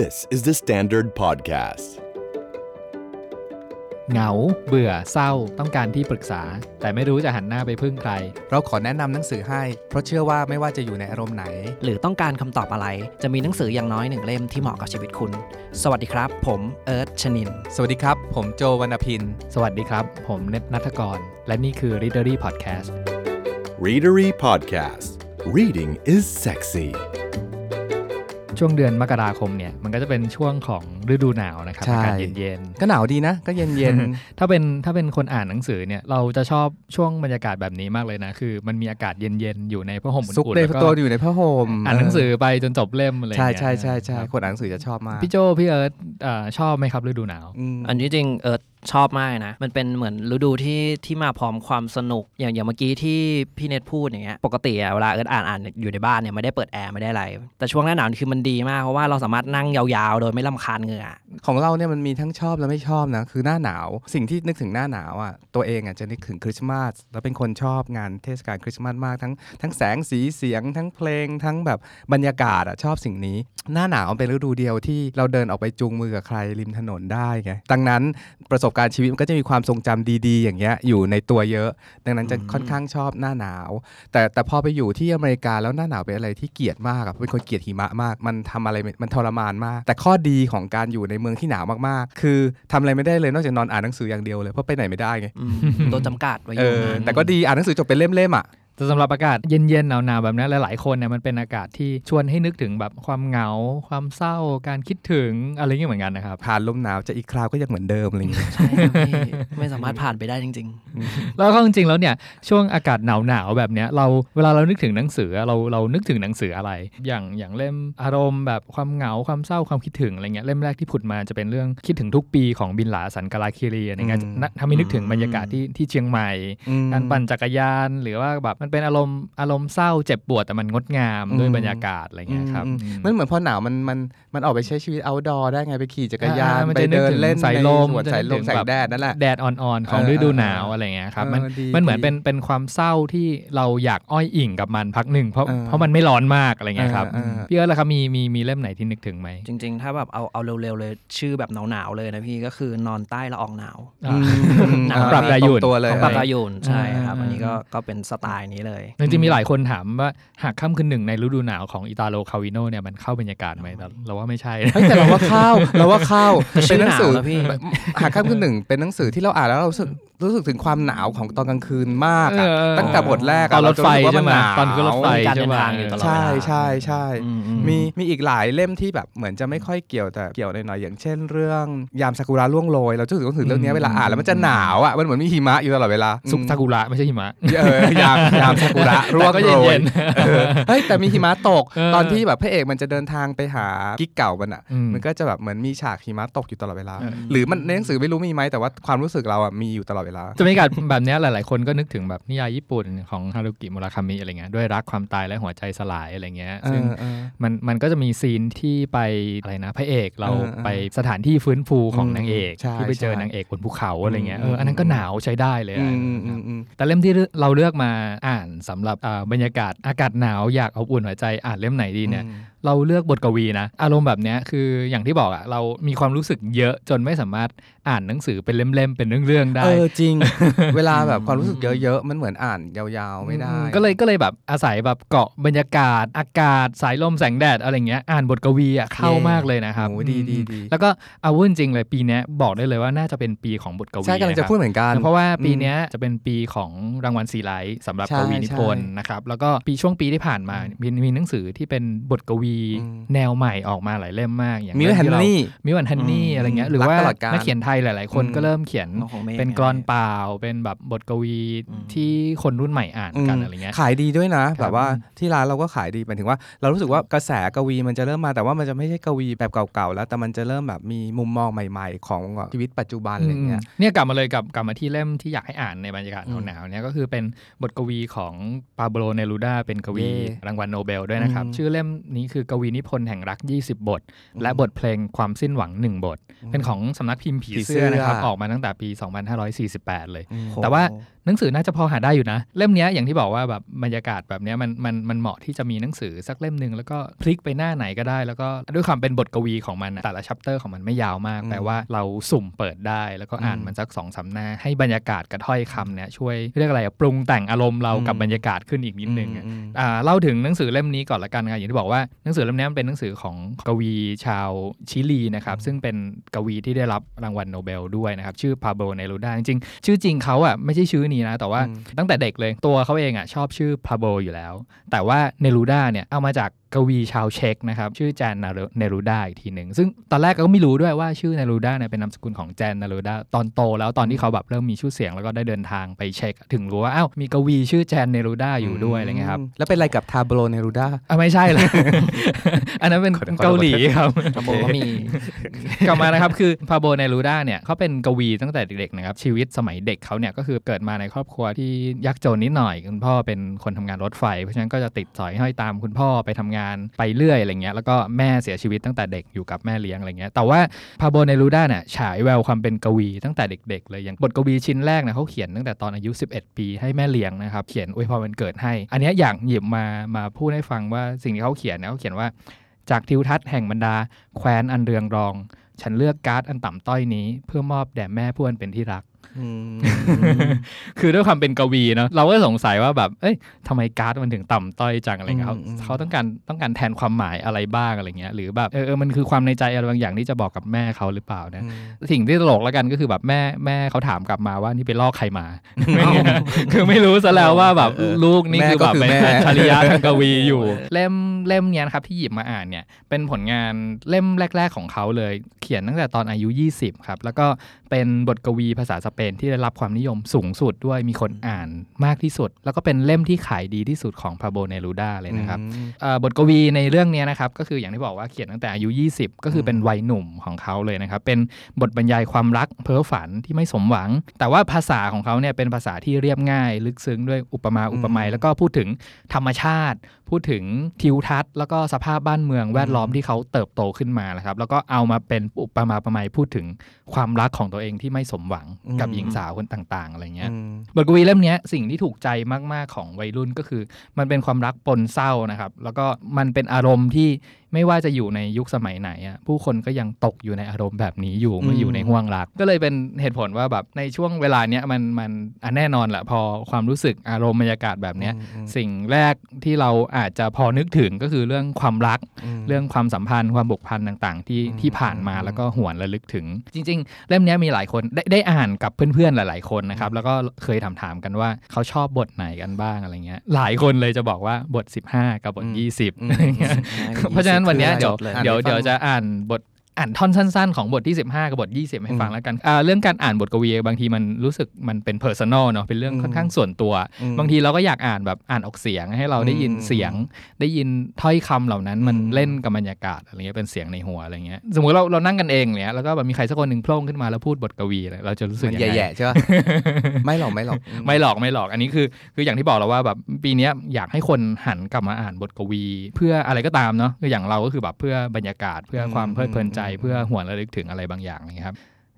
This is the Standard Podcast เหงาเบื่อเศร้าต้องการที่ปรึกษาแต่ไม่รู้จะหันหน้าไปพึ่งใครเราขอแนะนำหนังสือให้เพราะเชื่อว่าไม่ว่าจะอยู่ในอารมณ์ไหนหรือต้องการคำตอบอะไรจะมีหนังสืออย่างน้อย1เล่มที่เหมาะกับชีวิตคุณสวัสดีครับผมเอิร์ธชนินสวัสดีครับผมโจวรรณพินสวัสดีครับผมเนตณัฐกรและนี่คือ Readery Podcast Readery Podcast Reading is sexyช่วงเดือนมกราคมเนี่ยมันก็จะเป็นช่วงของฤดูหนาวนะครับอากาศเย็นๆก็หนาวดีนะก็เย็นๆถ้าเป็นคนอ่านหนังสือเนี่ยเราจะชอบช่วงบรรยากาศแบบนี้มากเลยนะคือมันมีอากาศเย็นๆอยู่ในผ้าห่มอุ่นๆซุกในตัวอยู่ในผ้าห่มอ่านหนังสือไปจนจบเล่มอะไรอย่างเงี้ยใช่คนอ่านหนังสือจะชอบมากพี่โจพี่เอิร์ธชอบไหมครับฤดูหนาวอันนี้จริงเอิร์ธชอบมากนะมันเป็นเหมือนฤดูที่มาพร้อมความสนุกอย่างเมื่อกี้ที่พี่เนตพูดอย่างเงี้ยปกติเวลาเอิร์ธอ่านอยู่ในบ้านเนี่ยไม่ได้เปิดแอร์ไม่ได้อะไรแต่ช่วงหน้าหนาวคือมันดีมากเพราะว่าเราสามารถนั่งยาวๆโดยไม่รำคาญเหงื่อของเราเนี่ยมันมีทั้งชอบและไม่ชอบนะคือหน้าหนาวสิ่งที่นึกถึงหน้าหนาวอ่ะตัวเองอ่ะจะนึกถึงคริสต์มาสแล้วเป็นคนชอบงานเทศกาลคริสต์มาสมากทั้งแสงสีเสียงทั้งเพลงทั้งแบบบรรยากาศอ่ะชอบสิ่งนี้หน้าหนาวเป็นฤดูเดียวที่เราเดินออกไปจูงมือกับใครริมถนนได้ไงดังนั้นประสบการณ์ชีวิตมันก็จะมีความทรงจำดีๆอย่างเงี้ยอยู่ในตัวเยอะดังนั้นจะค่อนข้างชอบหน้าหนาวแต่พอไปอยู่ที่อเมริกาแล้วหน้าหนาวเป็นอะไรที่เกลียดมากอ่ะเป็นคนเกลียดหิมะมากมันทำอะไรมันทรมานมากแต่ข้อดีของการอยู่ในเมืองที่หนาวมากๆคือทำอะไรไม่ได้เลยนอกจากนอนอ่านหนังสืออย่างเดียวเลยเพราะไปไหนไม่ได้ไงโดนจำกัดไว้อยู่แต่ก็ดีอ่านหนังสือจบเป็นเล่มๆอ่ะแต่สำหรับอากาศเย็นๆหนาวๆแบบนี้หลายๆคนเนี่ยมันเป็นอากาศที่ชวนให้นึกถึงแบบความเหงาความเศร้าการคิดถึงอะไรอย่างเงี้ยเหมือนกันนะครับผ่านลมหนาวจะอีกคราวก็ยังเหมือนเดิมอะไรอย่างเงี้ยใช่ไม่สามารถผ่านไปได้จริงๆแล้วก็จริงๆแล้วเนี่ยช่วงอากาศหนาวๆแบบนี้เราเวลาเรานึกถึงหนังสือเรานึกถึงหนังสืออะไรอย่างเล่มอารมณ์แบบความเหงาความเศร้าความคิดถึงอะไรเงี้ยเล่มแรกที่ผุดมาจะเป็นเรื่องคิดถึงทุกปีของบินหลาสันกลาคีรีอะไรเงี้ยทำให้นึกถึงบรรยากาศที่เชียงใหม่การปั่นจักรยานหรือว่าแบบมันเป็นอารมณ์เศร้าเจ็บปวดแต่มันงดงามด้วยบรรยากาศอะไรเงี้ยครับมันเหมือนพอหนาวมันออกไปใช้ชีวิตเอาท์ดอร์ได้ไงไปขี่จักรยานไปเดินเล่นสายลมสายแดดนั่นแหละแดดอ่อนๆของฤดูหนาวอะไรเงี้ยครับมันเหมือนเป็นความเศร้าที่เราอยากอ้อยอิ่งกับมันพักหนึ่งเพราะมันไม่ร้อนมากอะไรเงี้ยครับพี่เอิร์ธล่ะครับมีเล่มไหนที่นึกถึงไหมจริงๆถ้าแบบเอาเร็วๆเลยชื่อแบบหนาวๆเลยนะพี่ก็คือนอนใต้ละอองหนาวปรับดายุนปรับดายุนใช่ครับอันนี้ก็เป็นสไตล์นี้เลยจริงๆมีหลายคนถามว่าหากค่ำคืนหนึ่งในฤดูหนาวของอิตาโลคาวิโนเนี่ยมันเข้าบรรยากาศไหมเราว่าไม่ใช่แต่เราว่าเข้าเป็นหนังสือหากค่ำคืนหนึ่งเป็นหนังสือที่เราอ่านแล้วเรารู้สึกถึงความหนาวของตอนกลางคืนมากตั้งแต่บทแรกตอนรถไฟใช่ไหมตอนขึ้นรถไฟการเดินทางอยู่ตลอดเวลาใช่มีอีกหลายเล่มที่แบบเหมือนจะไม่ค่อยเกี่ยวแต่เกี่ยวหน่อยๆอย่างเช่นเรื่องยามซากุระร่วงโรยเราจะรู้สึกว่าถึงเรื่องนี้เวลาอ่านแล้วมันจะหนาวอ่ะมันเหมือนมีหิมะอยู่ตลอดเวลาซุปซากุระไม่ใช่หิมะยามซากุระร่วงโรยเฮ้ยแต่มีหิมะตกตอนที่แบบพระเอกมันจะเดินทางไปหากิ๊กเก่ามันอ่ะมันก็จะแบบเหมือนมีฉากหิมะตกอยู่ตลอดเวลาหรือมันในหนังสือไม่รู้มีไหมแต่ว่าความรู้สึกเราอ่ะมีอยู่ตลอดเวลาจะมีการแบบนี้หลายๆคนก็นึกถึงแบบนิยายญี่ปุ่นของฮารุกิมุราคามิอะไรเงี้ยด้วยรักความตายและหัวใจสลายอะไรเงี้ยซึ่งมันก็จะมีซีนที่ไปอะไรนะพระเอกเราไปสถานที่ฟื้นฟูของนางเอกที่ไปเจอนางเอกบนภูเขาอะไรเงี้ยอันนั้นก็หนาวใช้ได้เลยแต่เล่มที่เราเลือกมาอ่านสำหรับบรรยากาศอากาศหนาวอยากอบอุ่นหัวใจอ่านเล่มไหนดีเนี่ยเราเลือกบทกวีนะอารมณ์แบบนี้คืออย่างที่บอกอ่ะเรามีความรู้สึกเยอะจนไม่สามารถอ่านหนังสือเป็นเล่มๆเป็นเรื่องๆได้จริง เวลาแบบความรู้สึกเยอะๆมันเหมือนอ่านยาวๆไม่ได้ก็เลยแบบอาศัยแบบเกาะบรรยากาศอากาศสายลมแสงแดดอะไรเงี้ยอ่านบทกวีอ่ะเข้ามากเลยนะครับดีแล้วก็เอาวุ่นจริงเลยปีนี้บอกได้เลยว่าน่าจะเป็นปีของบทกวีใช่กำลังจะพูดเหมือนกันเพราะว่าปีนี้จะเป็นปีของรางวัลซีไรท์สำหรับกวีนิพนธ์นะครับแล้วก็ปีช่วงปีที่ผ่านมามีหนังสือที่เป็นบทกวีแนวใหม่ออกมาหลายเล่มมากอย่างมิวแฮนนี่อะไรเงี้ยหรือว่านักเขียนไทยหลายๆคนก็เริ่มเขียนเป็นกลอนเปล่าเป็นแบบบทกวีที่คนรุ่นใหม่อ่านกันอะไรเงี้ยขายดีด้วยนะแบบว่าที่ร้านเราก็ขายดีหมายถึงว่าเรารู้สึกว่ากระแสกวีมันจะเริ่มมาแต่ว่ามันจะไม่ใช่กวีแบบเก่าๆแล้วแต่มันจะเริ่มแบบมีมุมมองใหม่ๆของชีวิตปัจจุบันอะไรเงี้ยเนี่ยกลับมาที่เล่มที่อยากให้อ่านในบรรยากาศหนาวๆเนี่ยก็คือเป็นบทกวีของปาโบลเนรูดาเป็นกวีรางวัลโนเบลด้วยนะครับชื่อเล่มนี้คือ คือกวีนิพนธ์แห่งรัก20บทและบทเพลงความสิ้นหวัง1บทเป็นของสำนักพิมพ์ผีเสื้อนะครับออกมาตั้งแต่ปี2548เลยแต่ว่าหนังสือน่าจะพอหาได้อยู่นะเล่มนี้อย่างที่บอกว่าแบบบรรยากาศแบบนี้มันเหมาะที่จะมีหนังสือสักเล่มนึงแล้วก็พลิกไปหน้าไหนก็ได้แล้วก็ด้วยความเป็นบทกวีของมันแต่ละชัปเตอร์ของมันไม่ยาวมากแปลว่าเราสุ่มเปิดได้แล้วก็อ่านมันสัก 2-3 หน้าให้บรรยากาศกับถ้อยคำเนี่ยช่วยเรียกอะไรปรุงแต่งอารมณ์เรากับบรรยากาศขึ้นอีกนิดนึงเล่าถึงหนังสือเล่มนี้ก่อนละกันอย่างที่บอกว่าหนังสือเล่มนี้มันเป็นหนังสือของกวีชาวชิลีนะครับซึ่งเป็นกวีที่ได้รับรางวัลโนเบลด้วยนะครับชื่อพาโบเนรูดาจริงๆชื่อจริงเขาอ่ะไม่ใช่ชื่อนี้นะแต่ว่าตั้งแต่เด็กเลยตัวเขาเองอ่ะชอบชื่อพาโบอยู่แล้วแต่ว่าเนรูดาเนี่ยเอามาจากกวีชาวเช็กนะครับชื่อแจนเนรูดาอีกทีหนึ่งซึ่งตอนแรกก็ไม่รู้ด้วยว่าชื่อเนรูดาเนี่ยเป็นนามสกุลของแจนเนรูดาตอนโตแล้วตอนที่เขาแบบเริ่มมีชื่อเสียงแล้วก็ได้เดินทางไปเช็กถึงรู้ว่าอ้าวมีกวีชื่อแจนเนรูดาอยู่ด้วยอะไรเงี้ยครับแล้วเป็นอะไรกับทาโบเนรูดาไม่ใช่เลย อันนั้นเป็นเกาหลีครับพาโบก็มีกลับมานะครับคือพาโบเนรูดาเนี่ยเขาเป็นกวีตั้งแต่เด็กๆนะครับชีวิตสมัยเด็กเขาเนี่ยก็คือเกิดมาในครอบครัวที่ยากจนนิดหน่อยคุณพ่อเป็นคนทำงานรถไฟเพราะฉะนั้นก็จะติดสอยห้อยตามคุณพ่อไปทำงานไปเรื่อยอะไรเงี้ยแล้วก็แม่เสียชีวิตตั้งแต่เด็กอยู่กับแม่เลี้ยงอะไรเงี้ยแต่ว่าพาโบเนรูดาเนี่ยฉายแววความเป็นกวีตั้งแต่เด็กๆเลยอย่างบทกวีชิ้นแรกเนี่ยเขาเขียนตั้งแต่ตอนอายุ11ปีให้แม่เลี้ยงนะครับเขียนอวยพรวันเกิดให้อันนี้อย่างหยิบมาพูดให้ฟังว่าสิ่งที่เขาเขียนเนี่ยเขาเขียนว่าจากทิวทัศน์แห่งบรรดาแคว้นอันเรืองรองฉันเลือกการ์ดอันต่ำต้อยนี้เพื่อมอบแด่แม่ผู้อันเป็นที่รักคือด้วยความเป็นกวีเนาะเราก็สงสัยว่าแบบเอ้ยทำไมการ์ดมันถึงต่ำต้อยจังอะไรเงี้ยเขาต้องการแทนความหมายอะไรบ้างอะไรเงี้ยหรือแบบมันคือความในใจอะไรบางอย่างที่จะบอกกับแม่เขาหรือเปล่านะสิ่งที่ตลกแล้วกันก็คือแบบแม่เขาถามกลับมาว่านี่ไปลอกใครมาคือไม่รู้ซะแล้วว่าแบบลูกนี่คือแบบเป็นอัจฉริยะทางกวีอยู่เล่มเนี้ยนะครับที่หยิบมาอ่านเนี่ยเป็นผลงานเล่มแรกๆของเขาเลยเขียนตั้งแต่ตอนอายุ20ครับแล้วก็เป็นบทกวีภาษาสเปนที่ได้รับความนิยมสูงสุดด้วยมีคนอ่านมากที่สุดแล้วก็เป็นเล่มที่ขายดีที่สุดของพาโบเนรูดาเลยนะครับบทกวีในเรื่องนี้นะครับก็คืออย่างที่บอกว่าเขียนตั้งแต่อายุ20ก็คือเป็นวัยหนุ่มของเขาเลยนะครับเป็นบทบรรยายความรักเพ้อฝันที่ไม่สมหวังแต่ว่าภาษาของเขาเนี่ยเป็นภาษาที่เรียบง่ายลึกซึ้งด้วยอุปมาอุปไมยแล้วก็พูดถึงธรรมชาติพูดถึงทิวทัศน์แล้วก็สภาพบ้านเมืองแวดล้อมที่เขาเติบโตขึ้นมานะครับแล้วก็เอามาเป็นอุปมาอุปไมยพูดถึงความรักของตัวเองที่ไม่สมหวังกับหญิงสาวคนต่างๆอะไรเงี้ยบทกวีเล่มนี้สิ่งที่ถูกใจมากๆของวัยรุ่นก็คือมันเป็นความรักปนเศร้านะครับแล้วก็มันเป็นอารมณ์ที่ไม่ว่าจะอยู่ในยุคสมัยไหนอ่ะผู้คนก็ยังตกอยู่ในอารมณ์แบบนี้อยู่เมื่ออยู่ในห้วงรักก็เลยเป็นเหตุผลว่าแบบในช่วงเวลาเนี้ยมันแน่นอนแหละพอความรู้สึกอารมณ์บรรยากาศแบบเนี้ยสิ่งแรกที่เราอาจจะพอนึกถึงก็คือเรื่องความรักเรื่องความสัมพันธ์ความผูกพันต่างๆที่ผ่านมาแล้วก็หวนระลึกถึงจริงๆเล่มนี้มีหลายคนได้อ่านกับเพื่อนๆหลายๆคนนะครับแล้วก็เคยถามกันว่าเขาชอบบทไหนกันบ้างอะไรเงี้ยหลายคนเลยจะบอกว่าบท15กับบท20เพราะฉะนั้นวันนี้เดี๋ยวจะอ่านท่อนสั้นๆของบทที่15กับบท20ให้ฟังแล้วกันเรื่องการอ่านบทกวีบางทีมันรู้สึกมันเป็น personal เนาะเป็นเรื่องค่อนข้างส่วนตัวบางทีเราก็อยากอ่านแบบอ่านออกเสียงให้เราได้ยินเสียงได้ยินถ้อยคำเหล่านั้นมันเล่นกับบรรยากาศอะไรเงี้ยเป็นเสียงในหัวอะไรเงี้ยสมมติเรานั่งกันเองเนี่ยแล้วก็แบบมีใครสักคนนึงโผล่ขึ้นมาแล้วพูดบทกวีเราจะรู้สึกแย่ๆใช่ป่ะไม่หรอกอันนี้คืออย่างที่บอกเราว่าแบบปีนี้อยากให้คนหันกลับมาอ่านบทกวีเพื่ออะไรก็ตามเนาะคืออย่างเราก็คือแบบเพื่อบรรยากาศเพื่อความเพลิดเพลินใจเพื่อหวนระลึกถึงอะไรบางอย่างนะครั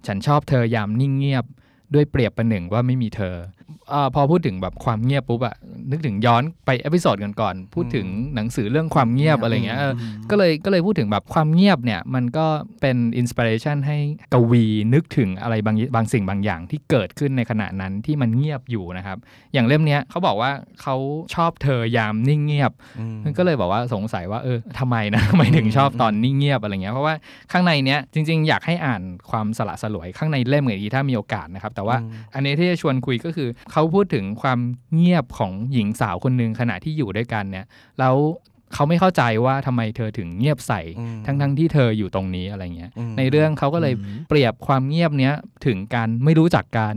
บฉันชอบเธอยามนิ่งเงียบด้วยเปรียบประหนึ่งว่าไม่มีเธอพอพูดถึงแบบความเงียบปุ๊บอะนึกถึงย้อนไปเอพิโซดก่อนพูดถึงหนังสือเรื่องความเงียบอะไรเงี้ยก็เลยพูดถึงแบบความเงียบเนี่ยมันก็เป็นอินสปิเรชันให้กวีนึกถึงอะไรบางสิ่งบางอย่างที่เกิดขึ้นในขณะนั้นที่มันเงียบอยู่นะครับอย่างเล่มเนี้ยเขาบอกว่าเขาชอบเธอยามนิ่งเงียบก็เลยบอกว่าสงสัยว่าทำไมนะทำไมถึงชอบตอนนิ่งเงียบอะไรเงี้ยเพราะว่าข้างในเนี้ยจริงๆอยากให้อ่านความสละสลวยข้างในเล่มอย่างนี้ถ้ามีโอกาสนะครับแต่ว่าอันนี้ที่จะชวนคุยก็คือเขาพูดถึงความเงียบของหญิงสาวคนหนึ่งขณะที่อยู่ด้วยกันเนี่ยแล้วเขาไม่เข้าใจว่าทำไมเธอถึงเงียบใส่ทั้งที่เธออยู่ตรงนี้อะไรเงี้ยในเรื่องเขาก็เลยเปรียบความเงียบเนี้ยถึงการไม่รู้จักกัน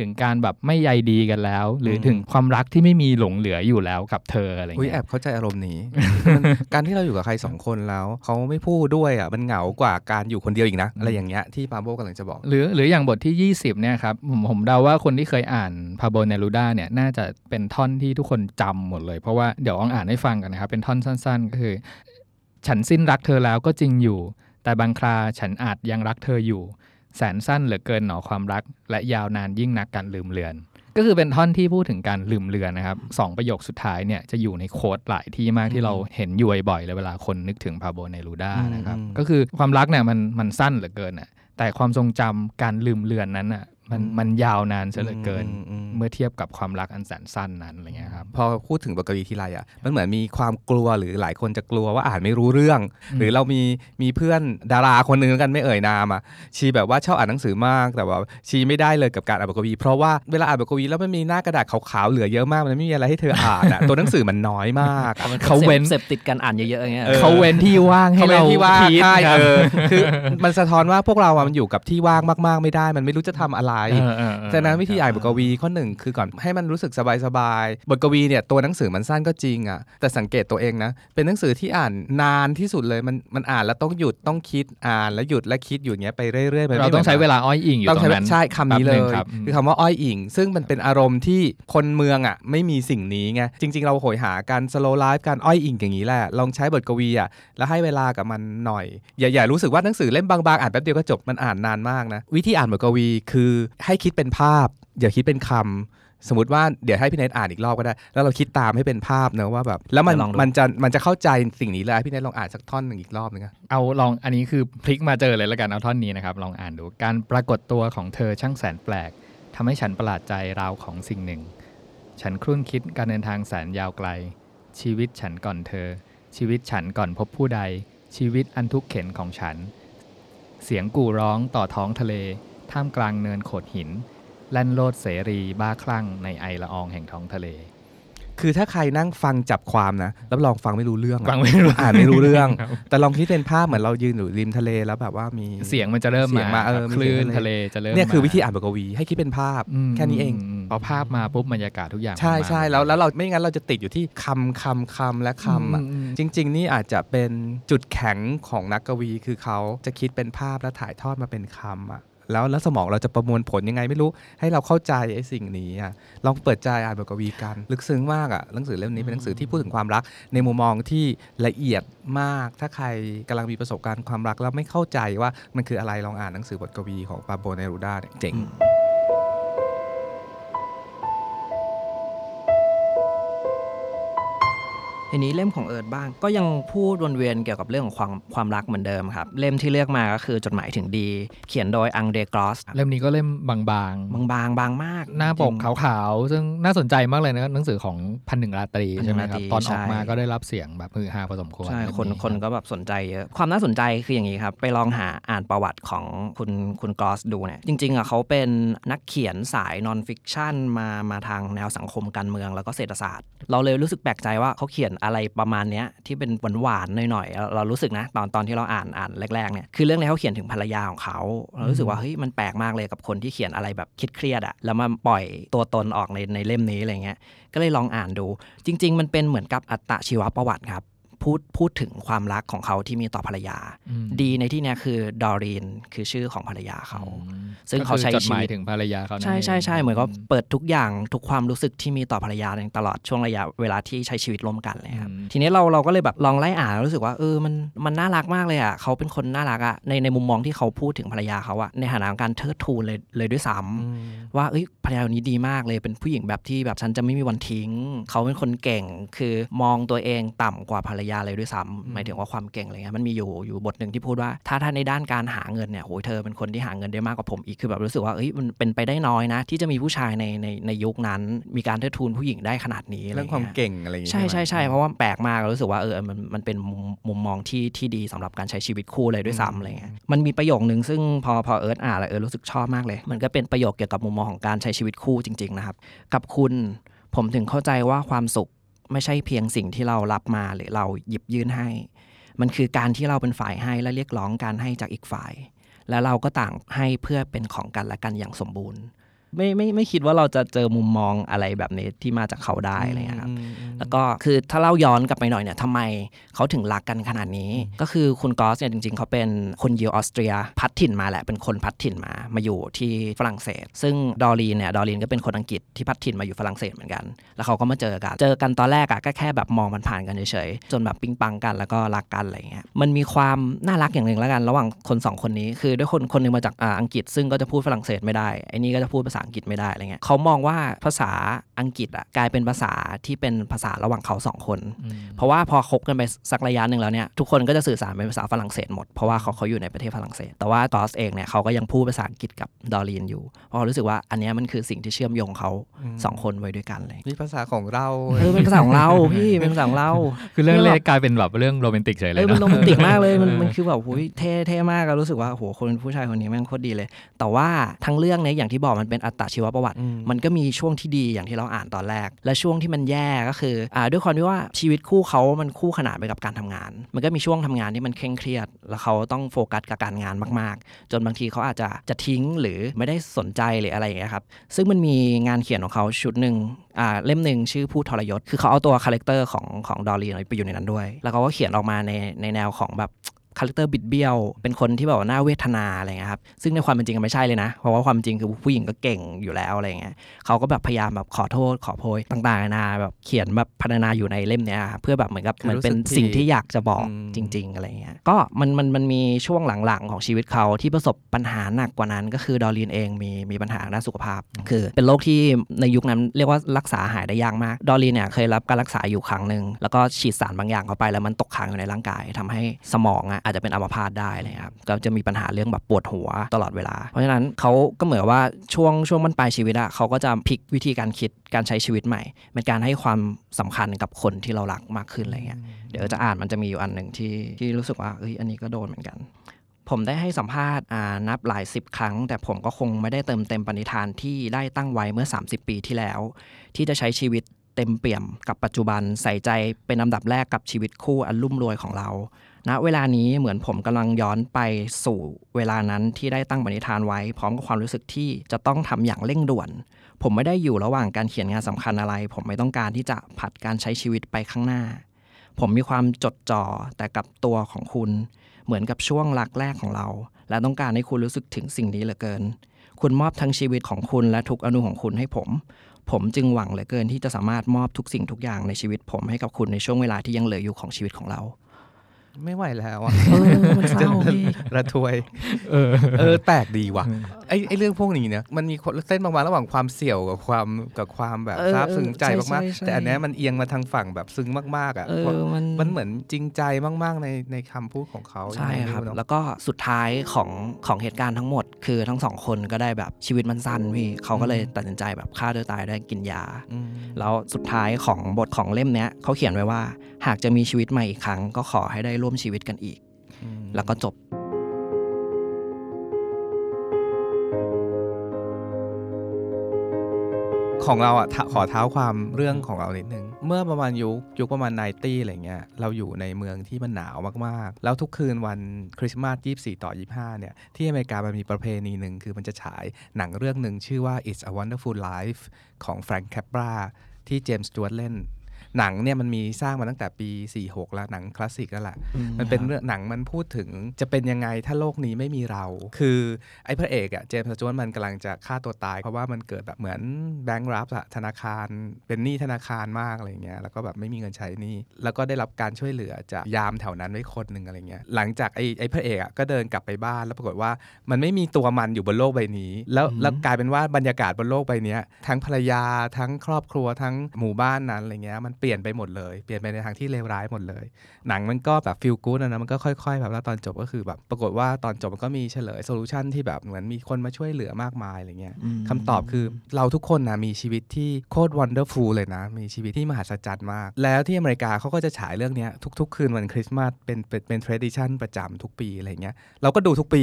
ถึงการแบบไม่ใยดีกันแล้วหรือถึงความรักที่ไม่มีหลงเหลืออยู่แล้วกับเธออะไรอย่างเงี้ยแอบเข้าใจอารมณ์นี้ การที่เราอยู่กับใคร2คนแล้วเขาไม่พูดด้วยอ่ะมันเหงากว่าการอยู่คนเดียวอีกนะอะไรอย่างเงี้ยที่พาโบกำลังจะบอกหรืออย่างบทที่20เนี่ยครับผมเดาว่าคนที่เคยอ่านพาโบเนรูดาเนี่ยน่าจะเป็นท่อนที่ทุกคนจำหมดเลยเพราะว่าเดี๋ยวอ่านให้ฟังกันนะครับเป็นท่อนสั้นๆก็คือ ฉันสิ้นรักเธอแล้วก็จริงอยู่แต่บางคราฉันอาจยังรักเธออยู่แสนสั้นเหลือเกินหนอความรักและยาวนานยิ่งนักการลืมเลือนก็คือเป็นท่อนที่พูดถึงการลืมเลือนนะครับสองประโยคสุดท้ายเนี่ยจะอยู่ในโค้ดหลายที่มากที่เราเห็นอยู่บ่อยเลยเวลาคนนึกถึงพาโบเนรูด้านะครับก็คือความรักเนี่ยมันสั้นเหลือเกินอ่ะแต่ความทรงจำการลืมเลือนนั้นอ่ะมันยาวนานซะเหลือเกินเมื่อเทียบกับความรักอันแสนสั้นนั้นอะไรเงี้ยครับพอพูดถึงบทกวีทีไรอ่ะมันเหมือนมีความกลัวหรือหลายคนจะกลัวว่าอ่านไม่รู้เรื่องหรือเรามีเพื่อนดาราคนนึงกันไม่เอ่ยนามอ่ะชีแบบว่าชอบอ่านหนังสือมากแต่ว่าชีไม่ได้เลยกับการอ่านบทกวีเพราะว่าเวลาอ่านบทกวีแล้วมันมีหน้ากระดาษขาวๆเหลือเยอะมากมันไม่มีอะไรให้เธออ่านอ่ะตัวหนังสือมันน้อยมากเขาเว้นเสพติดการอ่านเยอะๆอย่างเงี้ยเขาเว้นที่ว่างให้เราพีชคือมันสะท้อนว่าพวกเรามันอยู่กับที่ว่างมากๆไม่ได้มันไม่รู้จะทำอะไรฉะนั้นวิธีอ่านบทกวีข้อหนึ่งคือก่อนให้มันรู้สึกสบายๆบทกวีเนี่ยตัวหนังสือมันสั้นก็จริงอ่ะแต่สังเกตตัวเองนะเป็นหนังสือที่อ่านนานที่สุดเลยมันอ่านแล้วต้องหยุดต้องคิดอ่านแล้วหยุดและคิดอยู่เงี้ยไปเรื่อยๆเราต้องใช้เวลาอ้อยอิงอยู่ตรงนั้นใช่คำนี้เลยคือคำว่าอ้อยอิงซึ่งมันเป็นอารมณ์ที่คนเมืองอ่ะไม่มีสิ่งนี้ไงจริงๆเราโหยหาการสโลว์ไลฟ์การอ้อยอิงอย่างนี้แหละลองใช้บทกวีอ่ะแล้วให้เวลากับมันหน่อยอย่ารู้สึกว่าหนังสือเล่มบางๆอ่านแป๊บเดียวก็จบมันอ่านนานมากนะวิธีอ่านบทกวีคือให้คิดเป็นภาพอย่าคิดเป็นคำสมมติว่าเดี๋ยวให้พี่เนทอ่านอีกรอบก็ได้แล้วเราคิดตามให้เป็นภาพนะว่าแบบแล้วมันจะเข้าใจสิ่งนี้เลยพี่เนทลองอ่านสักท่อนหนึ่งอีกรอบนึงนะเอาลองอันนี้คือพลิกมาเจอเลยแล้วกันเอาท่อนนี้นะครับลองอ่านดูการปรากฏตัวของเธอช่างแสนแปลกทำให้ฉันประหลาดใจราวของสิ่งหนึ่งฉันครุ่นคิดการเดินทางแสนยาวไกลชีวิตฉันก่อนเธอชีวิตฉันก่อนพบผู้ใดชีวิตอันทุกข์เข็นของฉันเสียงกู่ร้องต่อท้องทะเลท่ามกลางเนินโขดหินแล่นโลดเสรีบ้าคลั่งในไอละอองแห่งท้องทะเลคือถ้าใครนั่งฟังจับความนะรับรองฟังไม่รู้เรื่องฟังไม่รู้อ่านไม่รู้เรื่องแต่ลองคิดเป็นภาพเหมือนเรายืนอยู่ริมทะเลแล้วแบบว่ามีเสียงมันจะเริ่มมาคลื่นทะเลจะเริ่มเนี่ยคือวิธีอ่านบทกวีให้คิดเป็นภาพแค่นี้เองพอภาพมาปุ๊บบรรยากาศทุกอย่างใช่ๆแล้วเราไม่งั้นเราจะติดอยู่ที่คำและคำอ่ะจริงๆนี่อาจจะเป็นจุดแข็งของนักกวีคือเขาจะคิดเป็นภาพและถ่ายทอดมาเป็นคำอ่ะแล้วสมองเราจะประมวลผลยังไงไม่รู้ให้เราเข้าใจไอ้สิ่งนี้อ่ะลองเปิดใจอ่านบทกวีกันลึกซึ้งมากอ่ะหนังสือเล่มนี้เป็นหนังสือที่พูดถึงความรักในมุมมองที่ละเอียดมากถ้าใครกำลังมีประสบการณ์ความรักแล้วไม่เข้าใจว่ามันคืออะไรลองอ่านหนังสือบทกวีของปาโบเนรูด้าเจ๋งทีนี้เล่มของเอิร์ธบ้างก็ยังพูดวนเวียนเกี่ยวกับเรื่องของความรักเหมือนเดิมครับเล่มที่เลือกมาก็คือจดหมายถึงดีเขียนโดยอังเดรกรอสเล่มนี้ก็เล่มบางมากหน้าปกขาวๆซึ่งน่าสนใจมากเลยนะหนังสือของพันหนึ่งราตรีใช่ไหมครับตอนออกมาก็ได้รับเสียงแบบฮือฮาพอสมควรใช่คนก็แบบสนใจเยอะความน่าสนใจคืออย่างนี้ครับไปลองหาอ่านประวัติของคุณกรอสดูเนี่ยจริงๆอ่ะเขาเป็นนักเขียนสายนอนฟิกชันมาทางแนวสังคมการเมืองแล้วก็เศรษฐศาสตร์เราเลยรู้สึกแปลกใจว่าเขาเขียนอะไรประมาณนี้ที่เป็นหวานๆหน่อยๆเรารู้สึกนะตอนที่เราอ่านแรกๆเนี่ยคือเรื่องที่เขาเขียนถึงภรรยาของเขาเรารู้สึกว่าเฮ้ยมันแปลกมากเลยกับคนที่เขียนอะไรแบบคิดเครียดอะแล้วมาปล่อยตัวตนออกในเล่มนี้อะไรเงี้ยก็เลยลองอ่านดูจริงๆมันเป็นเหมือนกับอัตชีวประวัติครับพูดถึงความรักของเขาที่มีต่อภรรยาดีในที่นี้คือดอรีนคือชื่อของภรรยาเขาซึ่งเขาใช้ชีวิตถึงภรรยาเขาใช่ๆๆเหมือนเขาเปิดทุกอย่างทุกความรู้สึกที่มีต่อภรรยาตลอดช่วงระยะเวลาที่ใช้ชีวิตร่วมกันเลยครับทีนี้เราก็เลยแบบลองไล่อ่านรู้สึกว่ามันน่ารักมากเลยอ่ะเขาเป็นคนน่ารักอ่ะในมุมมองที่เขาพูดถึงภรรยาเขาอ่ะในฐานะการเทิดทูนเลยด้วยซ้ำว่าภรรยาคนนี้ดีมากเลยเป็นผู้หญิงแบบที่แบบฉันจะไม่มีวันทิ้งเขาเป็นคนเก่งคือมองตัวเองต่ำกว่าภรรยาเลยด้วยซ้ำหมายถึงว่าความเก่งอะไรเงี้ยมันมีอยู่บทหนึ่งที่พูดว่าถ้าในด้านการหาเงินเนี่ยโหยเธอเป็นคนที่หาเงินได้มากกว่าผมอีกคือแบบรู้สึกว่ามันเป็นไปได้น้อยนะที่จะมีผู้ชายในยุคนั้นมีการเทิดทูนผู้หญิงได้ขนาดนี้เรื่องความเก่งอะไรอย่างเงี้ยใช่เพราะว่าแปลกมากรู้สึกว่ามันเป็นมุมมองที่ดีสำหรับการใช้ชีวิตคู่เลยด้วยซ้ำอะไรเงี้ยมันมีประโยคนึงซึ่งพอเอิร์ธอ่านแล้วเอิร์ธรู้สึกชอบมากเลยมันก็เป็นประโยคเกี่ยวกับมุมมองของการใช้ชีวิตคู่จริงๆนะครับกับคุณผมถึงเข้าใจว่าความสุขไม่ใช่เพียงสิ่งที่เรารับมาหรือเราหยิบยื่นให้มันคือการที่เราเป็นฝ่ายให้และเรียกร้องการให้จากอีกฝ่ายและเราก็ต่างให้เพื่อเป็นของกันและกันอย่างสมบูรณ์ ไม่คิดว่าเราจะเจอมุมมองอะไรแบบนี้ที่มาจากเขาได้อะไรเงี้ยครับแล้วก็คือถ้าเล่าย้อนกลับไปหน่อยเนี่ยทำไมเขาถึงรักกันขนาดนี้ก็คือคุณกอสเนี่ยจริงๆเขาเป็นคนยิวออสเตรียพัดถิ่นมาแหละเป็นคนพัดถิ่นมาอยู่ที่ฝรั่งเศสซึ่งดอรีนก็เป็นคนอังกฤษที่พัดถิ่นมาอยู่ฝรั่งเศสเหมือนกันแล้วเขาก็มาเจอกันตอนแรกอะก็แค่แบบมองมันผ่านกันเฉยๆจนแบบปิ๊งปังกันแล้วก็รักกันอะไรเงี้ยมันมีความน่ารักอย่างหนึ่งแล้วกันระหว่างคน2คนนี้คือด้วยคนนึงมาจากอังกฤษซึ่งก็จะพูดฝรั่งเศสไม่ได้ไอ้นี่ก็จะพูดภาษาอังกฤษไม่ได้อะไรเงี้ยเขามองว่าภาษาอังกฤษอะกลายเป็นภาษาที่เป็นภาษาระหว่างเขา2คนเพราะว่าพอคบกันไปสักระยะนึงแล้วเนี่ยทุกคนก็จะสื่อสารเป็นภาษาฝรั่งเศสหมดเพราะว่าเขาอยู่ในประเทศฝรั่งเศสแต่ว่ากอสเองเนี่ยเขาก็ยังพูดภาษาอังกฤษกับดอรีนอยู่เพราะรู้สึกว่าอันนี้มันคือสิ่งที่เชื่อมโยงเขา2คนไว้ด้วยกันเลยนี่ภาษาของเราเป็นภาษาของเราพี่เป็นภาษาของเราคือเรื่องเล็กกลายเป็นแบบเรื่องโรแมนติกเฉยเลยมันโรแมนติกมากเลยมันคือแบบโหยเท่ๆมากก็รู้สึกว่าโหคนผู้ชายคนนี้แม่งโคตรดีเลยแต่ว่าทั้งเรื่องเนี่ยอย่างที่บอกมันเป็นอัตชีวประวัติมันก็มีช่วงที่ดีอย่างที่เราอ่านตอนแรกและช่วงที่มันแย่ก็คือด้วยความที่ว่าชีวิตคู่เขามันคู่ขนานไปกับการทำงานมันก็มีช่วงทำงานที่มันเคร่งเครียดแล้วเขาต้องโฟกัสกับการงานมากๆจนบางทีเขาอาจจะทิ้งหรือไม่ได้สนใจหรืออะไรอย่างเงี้ยครับซึ่งมันมีงานเขียนของเขาชุดนึงเล่มนึงชื่อผู้ทรยศคือเขาเอาตัวคาแรคเตอร์ของดอรีนไปอยู่ในนั้นด้วยแล้วเขาก็เขียนออกมาในแนวของแบบคาแรคเตอร์บิดเบี้ยวเป็นคนที่แบบว่าน่าเวทนาอะไรเงี้ยครับซึ่งในความเป็นจริงก็ไม่ใช่เลยนะเพราะว่าความจริงคือผู้หญิงก็เก่งอยู่แล้วอะไรเงี้ยเขาก็แบบพยายามแบบขอโทษขอโพยต่างๆนานาแบบเขียนแบบพัฒนาอยู่ในเล่มเนี้ยเพื่อแบบเหมือนกับมันเป็นสิ่งที่อยากจะบอกจริงๆอะไรเงี้ยก็มันมีช่วงหลังๆของชีวิตเขาที่ประสบปัญหาหนักกว่านั้นก็คือดอรีนเองมีปัญหาด้านสุขภาพคือเป็นโรคที่ในยุคนั้นเรียกว่ารักษาหายได้ยากมากดอรีนเนี่ยเคยรับการรักษาอยู่ครั้งนึงแล้วก็ฉีดสารบางอย่างเข้าไปแล้วมันตกค้างอยู่ในร่างกายทำให้สมองอาจจะเป็นอัมพาตได้เลยครับก็จะมีปัญหาเรื่องแบบปวดหัวตลอดเวลาเพราะฉะนั้นเขาก็เหมือนว่าช่วงมันปลายชีวิตอะเขาก็จะพลิกวิธีการคิดการใช้ชีวิตใหม่เป็นการให้ความสำคัญกับคนที่เรารักมากขึ้นอะไรเงี้ยเดี๋ยวจะอ่านมันจะมีอยู่อันหนึ่งที่รู้สึกว่าเอ้ยอันนี้ก็โดนเหมือนกันผมได้ให้สัมภาษณ์นับหลาย10ครั้งแต่ผมก็คงไม่ได้เติมเต็มปณิธานที่ได้ตั้งไว้เมื่อ30ปีที่แล้วที่จะใช้ชีวิตเต็มเปี่ยมกับปัจจุบันใส่ใจเป็นลำดับแรกกับชีวิตคู่อันรุ่มรวยของเราณเวลานี้เหมือนผมกำลังย้อนไปสู่เวลานั้นที่ได้ตั้งปณิธานไว้พร้อมกับความรู้สึกที่จะต้องทำอย่างเร่งด่วนผมไม่ได้อยู่ระหว่างการเขียนงานสำคัญอะไรผมไม่ต้องการที่จะผัดการใช้ชีวิตไปข้างหน้าผมมีความจดจ่อแต่กับตัวของคุณเหมือนกับช่วงรักแรกของเราและต้องการให้คุณรู้สึกถึงสิ่งนี้เหลือเกินคุณมอบทั้งชีวิตของคุณและทุกอณูของคุณให้ผมจึงหวังเหลือเกินที่จะสามารถมอบทุกสิ่งทุกอย่างในชีวิตผมให้กับคุณในช่วงเวลาที่ยังเหลืออยู่ของชีวิตของเราไม่ไหวแล้วอ่ะมันเศร้าระทวยแปลกดีว่ะไอ้เรื่องพวกนี้เนี่ยมันมีเส้นบางๆระหว่างความเสี่ยวกับความแบบซาบซึ้งใจมากๆแต่อันนี้มันเอียงมาทางฝั่งแบบซึ้งมากๆอ่ะมันเหมือนจริงใจมากๆในคำพูดของเขาใช่ครับแล้วก็สุดท้ายของเหตุการณ์ทั้งหมดคือทั้งสองคนก็ได้แบบชีวิตมันสั้นพี่เขาก็เลยตัดสินใจแบบฆ่าตัวตายด้วยกินยาแล้วสุดท้ายของบทของเล่มเนี้ยเขาเขียนไว้ว่าหากจะมีชีวิตใหม่อีกครั้งก็ขอให้ได้ร่วมชีวิตกันอีกแล้วก็จบของเราอ่ะขอเท้าความเรื่องของเรานิดนึงเมื่อประมาณยุคประมาณ90อะไรเงี้ยเราอยู่ในเมืองที่มันหนาวมากๆแล้วทุกคืนวันคริสต์มาส24/25เนี่ยที่อเมริกามันมีประเพณีนึงคือมันจะฉายหนังเรื่องนึงชื่อว่า It's a Wonderful Life ของแฟรงค์แคปราที่เจมส์สจ๊วตเล่นหนังเนี่ยมันมีสร้างมาตั้งแต่ปี46แล้วหนังคลาสสิกแล้วล่ะมันเป็นเรื่องหนังมันพูดถึงจะเป็นยังไงถ้าโลกนี้ไม่มีเราคือไอ้พระเอกอะเจมส์สจ๊วตมันกำลังจะฆ่าตัวตายเพราะว่ามันเกิดแบบเหมือนแบงค์รับอะธนาคารเป็นหนี้ธนาคารมากอะไรเงี้ยแล้วก็แบบไม่มีเงินใช้หนี้แล้วก็ได้รับการช่วยเหลือจากยามแถวนั้นไว้คนนึงอะไรเงี้ยหลังจากไอ้พระเอกอะก็เดินกลับไปบ้านแล้วปรากฏว่ามันไม่มีตัวมันอยู่บนโลกใบนี้แล้วกลายเป็นว่าบรรยากาศบนโลกใบนี้ทั้งภรรยาทั้งครอบครัวทั้งหมู่บ้านนั้นอะไรเงี้ยมันเปลี่ยนไปหมดเลยเปลี่ยนไปในทางที่เลวร้ายหมดเลยหนังมันก็แบบฟีลกู๊ดนะมันก็ค่อยๆแบบแล้วตอนจบก็คือแบบปรากฏว่าตอนจบมันก็มีเฉลยโซลูชันที่แบบเหมือนมีคนมาช่วยเหลือมากมายอะไรเงี้ยคำตอบคือเราทุกคนนะมีชีวิตที่โคตรวันเดอร์ฟูลเลยนะมีชีวิตที่มหัศจรรย์มากแล้วที่อเมริกาเขาก็จะฉายเรื่องนี้ทุกๆคืนวันคริสต์มาสเป็น tradition ประจำทุกปีอะไรเงี้ยเราก็ดูทุกปี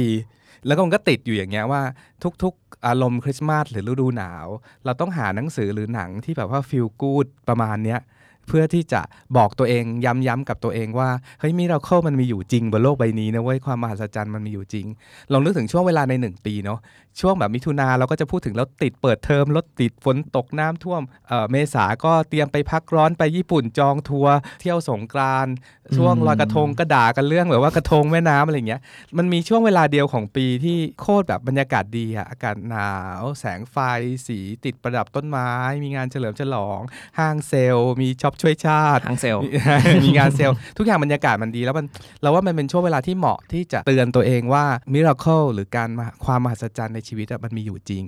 แล้วก็มันก็ติดอยู่อย่างเงี้ยว่าทุกๆอารมณ์คริสต์มาสหรือฤดูหนาวเราต้องหาหนังสือหรือหนังที่แบบว่าฟีลกู๊ดประมาณเนี้ย เพื่อที่จะบอกตัวเองย้ำๆกับตัวเองว่าเฮ้ยมิราเคิลมันมีอยู่จริงบนโลกใบนี้นะเว้ยความมหัศจรรย์มันมีอยู่จริงลองนึกถึงช่วงเวลาใน1ปีเนาะช่วงแบบมิถุนาเราก็จะพูดถึงรถติดเปิดเทอมรถติดฝนตกน้ำท่วมเมษาก็เตรียมไปพักร้อนไปญี่ปุ่นจองทัวร์เที่ยวสงกรานต์ช่วงลอยกระทงก็ด่ากันเรื่องแบบว่ากระทงแม่น้ำอะไรอย่างเงี้ยมันมีช่วงเวลาเดียวของปีที่โคตรแบบบรรยากาศดีอะอากาศหนาวแสงไฟสีติดประดับต้นไม้มีงานเฉลิมฉลองห้างเซลมีช็อปช่วยชาติห้างเซล มีงานเซล ทุกอย่างบรรยากาศมันดีแล้วมันเราว่ามันเป็นช่วงเวลาที่เหมาะที่จะเตือนตัวเองว่ามิราเคิลหรือการความมหัศจรรย์ในชีวิตมันมีอยู่จริง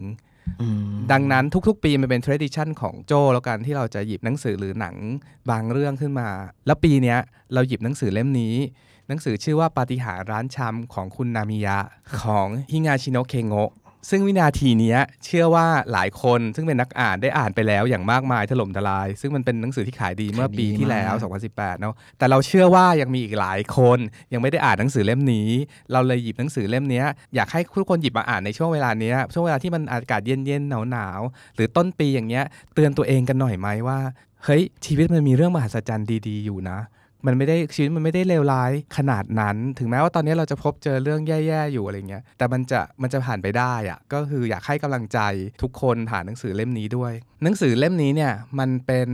ดังนั้นทุกๆปีมันเป็น tradition ของโจ้แล้วกันที่เราจะหยิบหนังสือหรือหนังบางเรื่องขึ้นมาแล้วปีนี้เราหยิบหนังสือเล่มนี้หนังสือชื่อว่าปาฏิหาริย์ร้านชำของคุณนามิยะของฮิงาชิโนะเคงโงะซึ่งวินาทีนี้เชื่อว่าหลายคนซึ่งเป็นนักอ่านได้อ่านไปแล้วอย่างมากมายถล่มทลายซึ่งมันเป็นหนังสือที่ขายดีเมื่อปีที่แล้ว2018เนาะแต่เราเชื่อว่ายังมีอีกหลายคนยังไม่ได้อ่านหนังสือเล่มนี้เราเลยหยิบหนังสือเล่มนี้อยากให้ทุกคนหยิบมาอ่านในช่วงเวลานี้ช่วงเวลาที่มันอากาศเย็นๆหนาวๆหรือต้นปีอย่างเงี้ยเตือนตัวเองกันหน่อยไหมว่าเฮ้ยชีวิตมันมีเรื่องมหัศจรรย์ดีๆอยู่นะมันไม่ได้ชีวิตมันไม่ได้เลวร้ายขนาดนั้นถึงแม้ว่าตอนนี้เราจะพบเจอเรื่องแย่ๆอยู่อะไรเงี้ยแต่มันจะผ่านไปได้อะก็คืออยากให้กำลังใจทุกคนผ่านหนังสือเล่มนี้ด้วยหนังสือเล่มนี้เนี่ยมันเป็น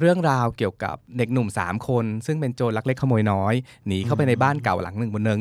เรื่องราวเกี่ยวกับเด็กหนุ่ม3คนซึ่งเป็นโจรลักเล็กขโมยน้อยหนีเข้าไปในบ้านเก่าหลังหนึ่งบนเนิ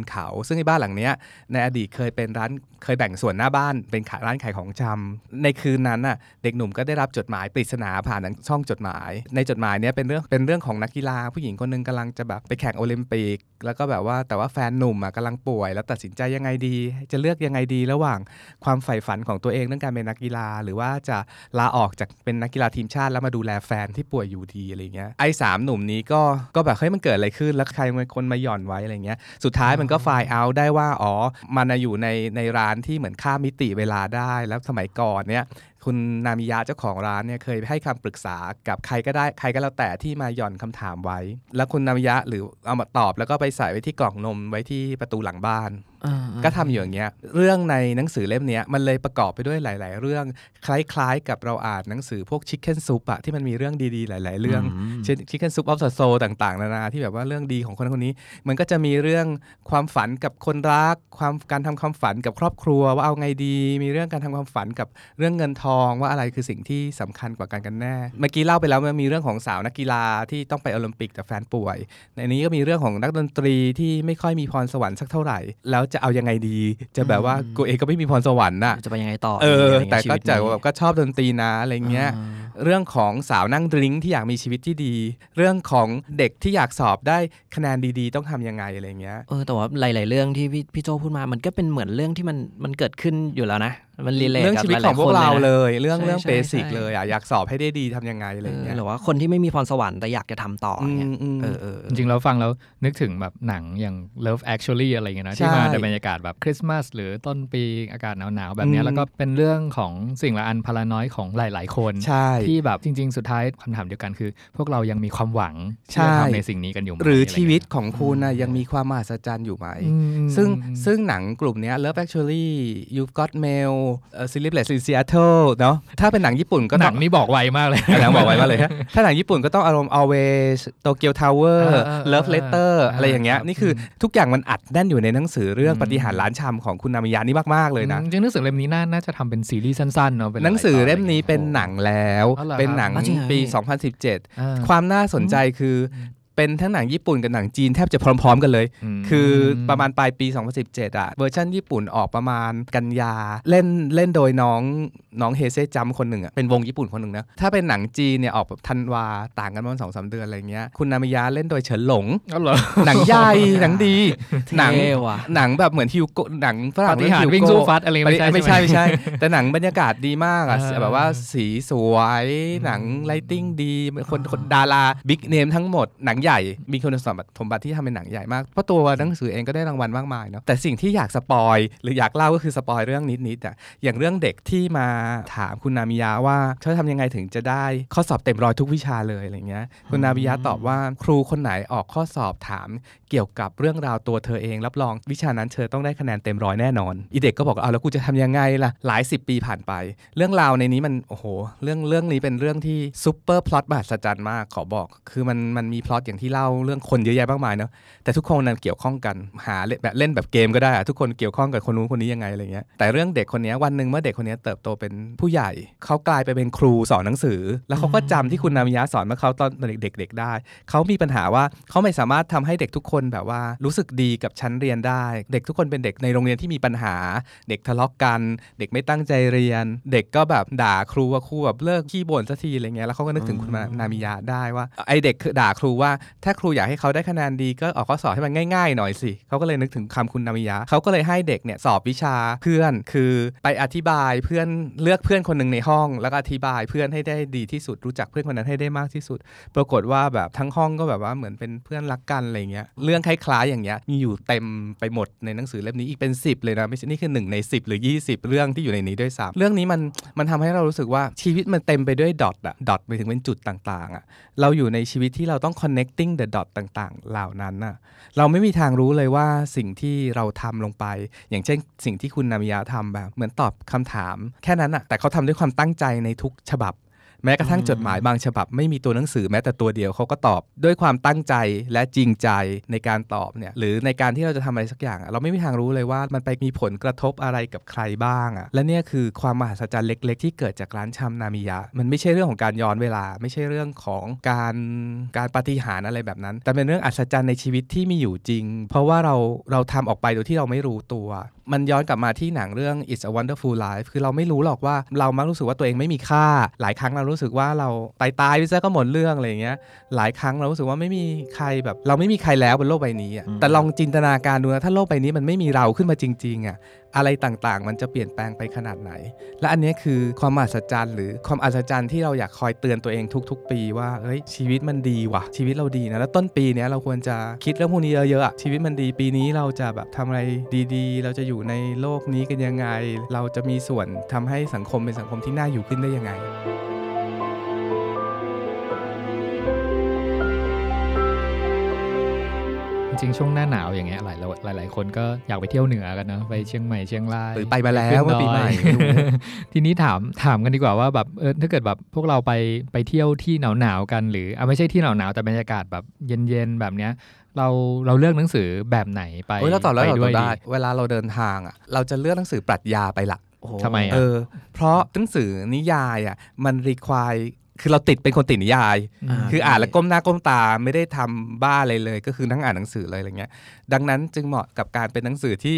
นเขาซึ่งในบ้านหลังเนี้ยในอดีตเคยเป็นร้านเคยแบ่งส่วนหน้าบ้านเป็นร้านขายของชำในคืนนั้นน่ะเด็กหนุ่มก็ได้รับจดหมายปริศนาผ่านช่องจดหมายในจดหมายเนี้ยเป็นเรื่องของนักกีฬาผู้หญิงคนนึงกำลังจะแบบไปแข่งโอลิมปิกแล้วก็แบบว่าแต่ว่าแฟนหนุ่มอ่ะกำลังป่วยแล้วตัดสินใจยังไงดีจะเลือกยังไงดีระหว่างความใฝ่ฝันของตัวเองเรื่องการเป็นนักกีฬาหรือว่าจะลาออกจากเป็นนักกีฬาทีมชาติแล้วมาดูแลแฟนที่ป่วยอยู่ดีอะไรเงี้ยไอ้3หนุ่มนี้ก็แบบเฮ้ยมันเกิดอะไรขึ้นแล้วใครเป็นคนมาหย่อนไว้อะไรเงี้ยสุดท้ายมันก็ไฟล์เอาได้ว่าอ๋อมันอยู่ในร้านที่เหมือนข้ามมิติเวลาได้แล้วสมัยก่อนเนี้ยคุณนามิยะเจ้าของร้านเนี่ยเคยให้คำปรึกษากับใครก็ได้ใครก็แล้วแต่ที่มาหย่อนคำถามไว้แล้วคุณนามิยะหรือเอามาตอบแล้วก็ไปใส่ไว้ที่กล่องนมไว้ที่ประตูหลังบ้านก็ทำอยู่อย่างเงี้ยเรื่องในหนังสือเล่มนี้มันเลยประกอบไปด้วยหลายๆเรื่องคล้ายๆกับเราอ่านหนังสือพวก Chicken Soup อะที่มันมีเรื่องดีๆหลายๆเรื่อง Chicken Soup of the Soul ต่างๆนานาที่แบบว่าเรื่องดีของคนคนนี้มันก็จะมีเรื่องความฝันกับคนรักการทำความฝันกับครอบครัวว่าเอาไงดีมีเรื่องการทำความฝันกับเรื่องเงินทองว่าอะไรคือสิ่งที่สำคัญกว่ากันแน่เมื่อกี้เล่าไปแล้วมันมีเรื่องของสาวนักกีฬาที่ต้องไปโอลิมปิกแต่แฟนป่วยในนี้ก็มีเรื่องของนักดนตรีที่ไม่ค่อยมีพรสวรรค์สักเท่าไหร่แล้วจะเอายังไงดีจะแบบว่ากูเองก็ไม่มีพรสวรรค์น่ะจะไปยังไงต่อแต่ก็จะแบบก็ชอบดนตรีนะอะไรเงี้ยเรื่องของสาวนั่งดริ้งที่อยากมีชีวิตที่ดีเรื่องของเด็กที่อยากสอบได้คะแนนดีๆต้องทำยังไงอะไรเงี้ยแต่ว่าหลายๆเรื่องที่พี่โจพูดมามันก็เป็นเหมือนเรื่องที่มันเกิดขึ้นอยู่แล้วนะมันรีเลทกับหลายๆคนเรื่องชีวิตของพวกเราเลยเรื่องเบสิกเลยอ่ะอยากสอบให้ได้ดีทำยังไงอะไรเงี้ยหรือว่าคนที่ไม่มีพรสวรรค์แต่อยากจะทำต่อเงี้ยจริงๆเราฟังแล้วนึกถึงแบบหนังอย่าง Love Actually อะไรเงี้ยนะที่มาในบรรยากาศแบบคริสต์มาสหรือต้นปีอากาศหนาวๆแบบนี้แล้วก็เป็นเรื่องของสิ่งละอันพลาน้อยของหลายๆคนที่แบบจริงๆสุดท้ายคำถามเดียวกันคือพวกเรายังมีความหวังที่จะทำในสิ่งนี้กันอยู่ไหมหรือชีวิตของคุณนะยังมีความมหัศจรรย์อยู่ไหมซึ่งหนังกลุ่มนี้ Love Actually You've Got Mail Sleepless in Seattle เนาะถ้าเป็นหนังญี่ปุ่นก็หนังนี้บอกไวมากเลยหนังบอกไวมากเลยถ้าหนังญี่ปุ่นก็ต้องอารมณ์ Always Tokyo Tower Love Letter อะไรอย่างเงี้ยนี่คือทุกอย่างมันอัดแน่นอยู่ในหนังสือเรื่องปาฏิหาริย์ร้านชำของคุณนามิยะนี่มากๆเลยนะจริงหนังสือเล่มนี้น่าจะทำเป็นซีรีส์สั้นๆเนาะหนังสือเล่มนี้เป็นหนังแล้วเป็นหนังปี 2017 ความน่าสนใจคือเป็นทั้งหนังญี่ปุ่นกับหนังจีนแทบจะพร้อมๆกันเลยคือประมาณปลายปี 2017 อ่ะเวอร์ชันญี่ปุ่นออกประมาณกันยาเล่นโดยน้องเฮเซ่จัมคนหนึ่งอ่ะเป็นวงญี่ปุ่นคนหนึ่งนะถ้าเป็นหนังจีนเนี่ยออกแบบธันวาต่างกันประมาณ 2-3 เดือนอะไรเงี้ยคุณนามิยะเล่นโดยเฉินหลงหนังใหญ่หนังดีหนังแบบเหมือนฮิวโก้หนังฝรั่งวิ่งสู้ฟัดอะไรไม่ใช่แต่หนังบรรยากาศดีมากอ่ะแบบว่าสีสวยหนังไลท์ติ้งดีคนดาราบิ๊กเนมทั้งหมดหนัง ใหญ่มีคุณสมบัติที่ทำเป็นหนังใหญ่มากเพราะตัวหนังสือเองก็ได้รางวัลมากมายเนาะแต่สิ่งที่อยากสปอยหรืออยากเล่าก็คือสปอยเรื่องนิดๆอ่ะอย่างเรื่องเด็กที่มาถามคุณนามิยะว่าเธอทำยังไงถึงจะได้ข้อสอบเต็มร้อยทุกวิชาเลยอะไรเงี้ยคุณนามิยะตอบว่าครูคนไหนออกข้อสอบถามเกี่ยวกับเรื่องราวตัวเธอเองรับรองวิชานั้นเธอต้องได้คะแนนเต็มร้อยแน่นอนอีเด็กก็บอกเอาแล้วกูจะทำยังไงล่ะหลายสิบปีผ่านไปเรื่องราวในนี้มันโอ้โหเรื่องนี้เป็นเรื่องที่ซุปเปอร์พล็อตมหัศจรรย์มากขอบอกคือมันมีพล็อตอย่างที่เล่าเรื่องคนเยอะแยะมากมายเนาะแต่ทุกคนนั้นเกี่ยวข้องกันหาแบบเล่นแบบเกมก็ได้ทุกคนเกี่ยวข้องกับคนนู้นคนนี้ยังไงอะไรเงี้ยแต่เรื่องเด็กคนนี้วันนึงเมื่อเด็กคนนี้เติบโตเป็นผู้ใหญ่เขากลายไปเป็นครูสอนหนังสือแล้วเขาก็จำที่คุณนามิยะสอนเมื่อเขาตอนเด็กได้เขามีปัญหาว่าเขาไม่สามารถทำให้เด็กทุกคนแบบว่ารู้สึกดีกับชั้นเรียนได้เด็กทุกคนเป็นเด็กในโรงเรียนที่มีปัญหาเด็กทะเลาะกันเด็กไม่ตั้งใจเรียนเด็กก็แบบด่าครูว่าครูแบบเลิกขี้บ่นสักทีอะไรเงี้ยแล้วเขาก็นึกถึงคุณนามิยะได้ว่าไอเด็กด่าครูว่าถ้าครูอยากให้เขาได้คะแนนดีก็ออกข้อสอบให้มันง่ายๆหน่อยสิเขาก็เลยนึกถึงคำคุณนามิยะเขาก็เลยให้เด็กเนี่ยสอบวิชาเพื่อนคือไปอธิบายเพื่อนเลือกเพื่อนคนนึงในห้องแล้วก็อธิบายเพื่อนให้ได้ดีที่สุดรู้จักเพื่อนคนนั้นให้ได้มากที่สุดปรากฏว่าแบบทั้งห้องก็แบบว่าเหมือนเป็นเพื่อนรักกันอะไรเงี้ยเรื่องคล้ายๆอย่างเงี้ยมีอยู่เต็มไปหมดในหนังสือเล่มนี้อีกเป็น10เลยนะไม่ใช่นี่คือ1ใน10หรือ20เรื่องที่อยู่ในนี้ด้วยซ้ำเรื่องนี้มันทำให้เรารู้สึกว่าชีวิตมันเต็มไปด้วยดอทไปถึงเป็นจุดต่างๆอ่ะเราอยู่ในชีวิตที่เราต้อง connecting the dot ต่างๆเหล่านั้นน่ะเราไม่มีทางรู้เลยว่าสิ่งที่เราทำลงไปอย่างเช่นสิ่งที่คุณนามิยะทำแบบเหมือนตอบคำถามแค่นั้นน่ะแต่เขาทำด้วยความตั้งใจในทุกฉบับแม้กระทั่งจดหมายบางฉบับไม่มีตัวหนังสือแม้แต่ตัวเดียวเขาก็ตอบด้วยความตั้งใจและจริงใจในการตอบเนี่ยหรือในการที่เราจะทำอะไรสักอย่างเราไม่มีทางรู้เลยว่ามันไปมีผลกระทบอะไรกับใครบ้างอ่ะและเนี่ยคือความมหัศจรรย์เล็กๆที่เกิดจากร้านชำนามิยะมันไม่ใช่เรื่องของการย้อนเวลาไม่ใช่เรื่องของการปาฏิหาริย์อะไรแบบนั้นแต่เป็นเรื่องอัศจรรย์ในชีวิตที่มีอยู่จริงเพราะว่าเราทำออกไปโดยที่เราไม่รู้ตัวมันย้อนกลับมาที่หนังเรื่อง It's a Wonderful Life คือเราไม่รู้หรอกว่าเรามักรู้สึกว่าตัวเองไม่มีค่าหลายครั้งเรารู้สึกว่าเราตายไปซะก็หมดเรื่องอะไรอย่างเงี้ยหลายครั้งเรารู้สึกว่าไม่มีใครแบบเราไม่มีใครแล้วบนโลกใบนี้อ่ะแต่ลองจินตนาการดูนะถ้าโลกใบนี้มันไม่มีเราขึ้นมาจริงๆอ่ะอะไรต่างๆมันจะเปลี่ยนแปลงไปขนาดไหนและอันนี้คือความอัศจรรย์หรือความอัศจรรย์ที่เราอยากคอยเตือนตัวเองทุกๆปีว่าเฮ้ยชีวิตมันดีว่ะชีวิตเราดีนะแล้วต้นปีเนี้ยเราควรจะคิดเรื่องพวกนี้เยอะๆชีวิตมันดีปีนี้เราจะแบบทำอะไรดีๆเราจะอยู่ในโลกนี้กันยังไงเราจะมีส่วนทำให้สังคมเป็นสังคมที่น่าอยู่ขึ้นได้ยังไงจริงช่วงหน้าหนาวอย่างเงี้ยหลายคนก็อยากไปเที่ยวเหนือกันเนาะไปเชียงใหม่เชียงรายหรือไปมาแล้วเมื่อปีใหม่ ทีนี้ถามกันดีกว่าว่าแบบถ้าเกิดแบบพวกเราไปเที่ยวที่หนาวๆกันหรือไม่ใช่ที่หนาวๆแต่บรรยากาศแบบเย็นๆแบบเนี้ยเราเลือกหนังสือแบบไหนไปเราตอบแล้วเราได้เวลาเราเดินทางอ่ะเราจะเลือกหนังสือปรัชญาไปละทำไมเพราะหนังสือนิยายอ่ะมันrequireคือเราติดเป็นคนติดนิยายคืออ่านแล้วก้มหน้าก้มตาไม่ได้ทำบ้าอะไรเลยก็คือนั่งอ่านหนังสือเลยอะไรเงี้ยดังนั้นจึงเหมาะกับการเป็นหนังสือที่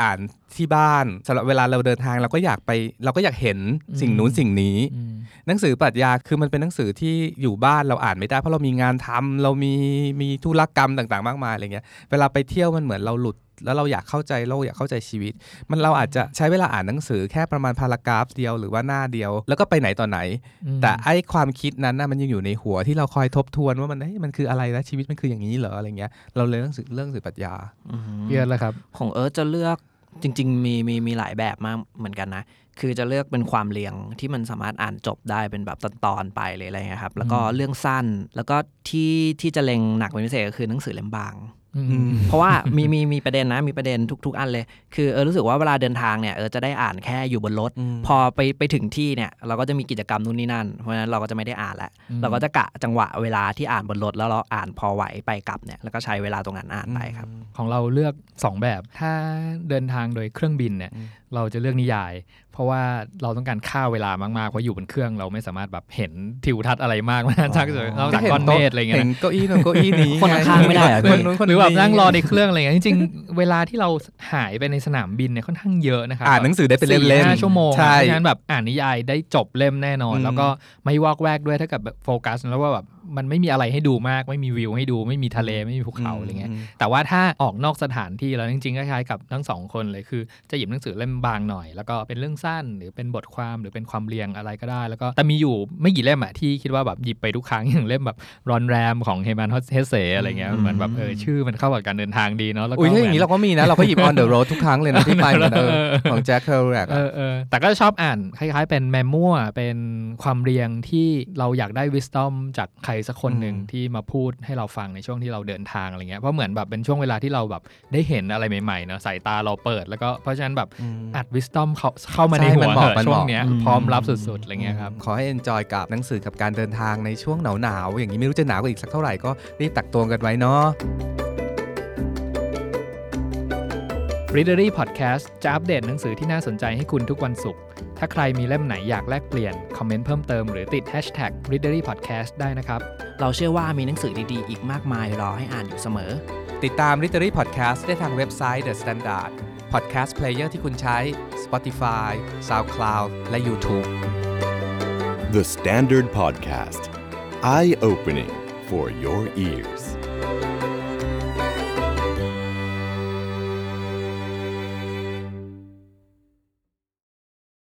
อ่านที่บ้านสำหรับเวลาเราเดินทางเราก็อยากเห็นสิ่งนู้นสิ่งนี้หนังสือปรัชญาคือมันเป็นหนังสือที่อยู่บ้านเราอ่านไม่ได้เพราะเรามีงานทำเรามีธุรกรรมต่างๆมากมายอะไรเงี้ยเวลาไปเที่ยวมันเหมือนเราหลุดแล้วเราอยากเข้าใจโลกอยากเข้าใจชีวิตมันเราอาจจะใช้เวลาอ่านหนังสือแค่ประมาณพารากราฟเดียวหรือว่าหน้าเดียวแล้วก็ไปไหนต่อไหนแต่ไอ้ความคิดนั้นนะมันยังอยู่ในหัวที่เราคอยทบทวนว่ามันคืออะไรนะชีวิตมันคืออย่างนี้เหรออะไรเงี้ยเราเลยเรื่องสื่อปรัชญาเยอะแล้วครับของจะเลือกจริงๆมีหลายแบบมากเหมือนกันนะคือจะเลือกเป็นความเรียงที่มันสามารถอ่านจบได้เป็นแบบตอนๆไปเลยอะไรเงี้ยครับแล้วก็เรื่องสั้นแล้วก็ที่จะเล็งหนักเป็นพิเศษก็คือหนังสือเล่มบางเพราะว่ามีประเด็นนะมีประเด็นทุกๆอันเลยคือรู้สึกว่าเวลาเดินทางเนี่ยจะได้อ่านแค่อยู่บนรถพอไปถึงที่เนี่ยเราก็จะมีกิจกรรมนู่นนี่นั่นเพราะฉะนั้นเราก็จะไม่ได้อ่านแล้วเราก็จะกะจังหวะเวลาที่อ่านบนรถแล้วเราอ่านพอไหวไปกลับเนี่ยแล้วก็ใช้เวลาตรงนั้นอ่านไปครับของเราเลือก2แบบถ้าเดินทางโดยเครื่องบินเนี่ยเราจะเลือกนิยายเพราะว่าเราต้องการฆ่าเวลามากๆเพราะอยู่บนเครื่องเราไม่สามารถแบบเห็นทิวทัศน์อะไรมากนะชักเลยนอกจากก้อนเมฆอะไรเงี้ยเห็นเก้าอี้นั่นเก้าอี้นี้คนข้างไม่ได้หรือแบบนั่งรอในเครื่องอะไรเงี้ยจริงๆเวลาที่เราหายไปในสนามบินเนี่ยค่อนข้างเยอะนะครับอ่านหนังสือได้เป็นเล่มๆชั่วโมงเพราะฉะนั้นแบบอ่านนิยายได้จบเล่มแน่นอนแล้วก็ไม่วอกแวกด้วยถ้าเกิดโฟกัสแล้วว่าแบบ มันไม่มีอะไรให้ดูมากไม่มีวิวให้ดูไม่มีทะเลไม่มีภูเขาอะไรเงี้ยแต่ว่าถ้าออกนอกสถานที่แล้วจริงๆก็คล้ายกับทั้งสองคนเลยคือจะหยิบหนังสือเล่มบางหน่อยแล้วก็เป็นเรื่องสั้นหรือเป็นบทความหรือเป็นความเรียงอะไรก็ได้แล้วก็แต่มีอยู่ไม่กี่เล่มอะที่คิดว่าแบบหยิบไปทุกครั้งอย่างเล่มแบบรอนแรมของ Herman Hesse อะไรเงี้ยเหมือนแบบชื่อมันเข้ากับการเดินทางดีเนาะแล้วก็อุ้ยอย่างงี้เราก็มีนะเราก็หยิบ On the Road ทุกครั้งเลยนะที่ไปของ Jack Kerouac แต่ก็ชอบอ่านคล้ายๆเป็นเมโมเป็นความเรียงที่เราอยากได้ wisdom จากใครสักคนนึงที่มาพูดให้เราฟังในช่วงที่เราเดินทางอะไรเงี้ยเพราะเหมือนแบบเป็นช่วงเวลาที่เราแบบได้เห็นอะไรใหม่ๆเนาะสายตาเราเปิดแล้วก็เพราะฉะนั้นแบบอัด wisdom เข้ามาในหัวช่วงเนี้ยพร้อมรับสุดๆอะไรเงี้ยครับขอให้ enjoy กับหนังสือกับการเดินทางในช่วงหนาวๆอย่างนี้ไม่รู้จะหนาวกว่าอีกสักเท่าไหร่ก็รีบตักตวงกันไว้เนาะReadery Podcast จะอัปเดตหนังสือที่น่าสนใจให้คุณทุกวันศุกร์ ถ้าใครมีเล่มไหนอยากแลกเปลี่ยน คอมเมนต์เพิ่มเติมหรือติด Hashtag Readery Podcast ได้นะครับ เราเชื่อว่ามีหนังสือดีๆอีกมากมายรอให้อ่านอยู่เสมอ ติดตาม Readery Podcast ได้ทางเว็บไซต์ The Standard Podcast Player ที่คุณใช้ Spotify, SoundCloud และ YouTube The Standard Podcast Eye-opening for your ears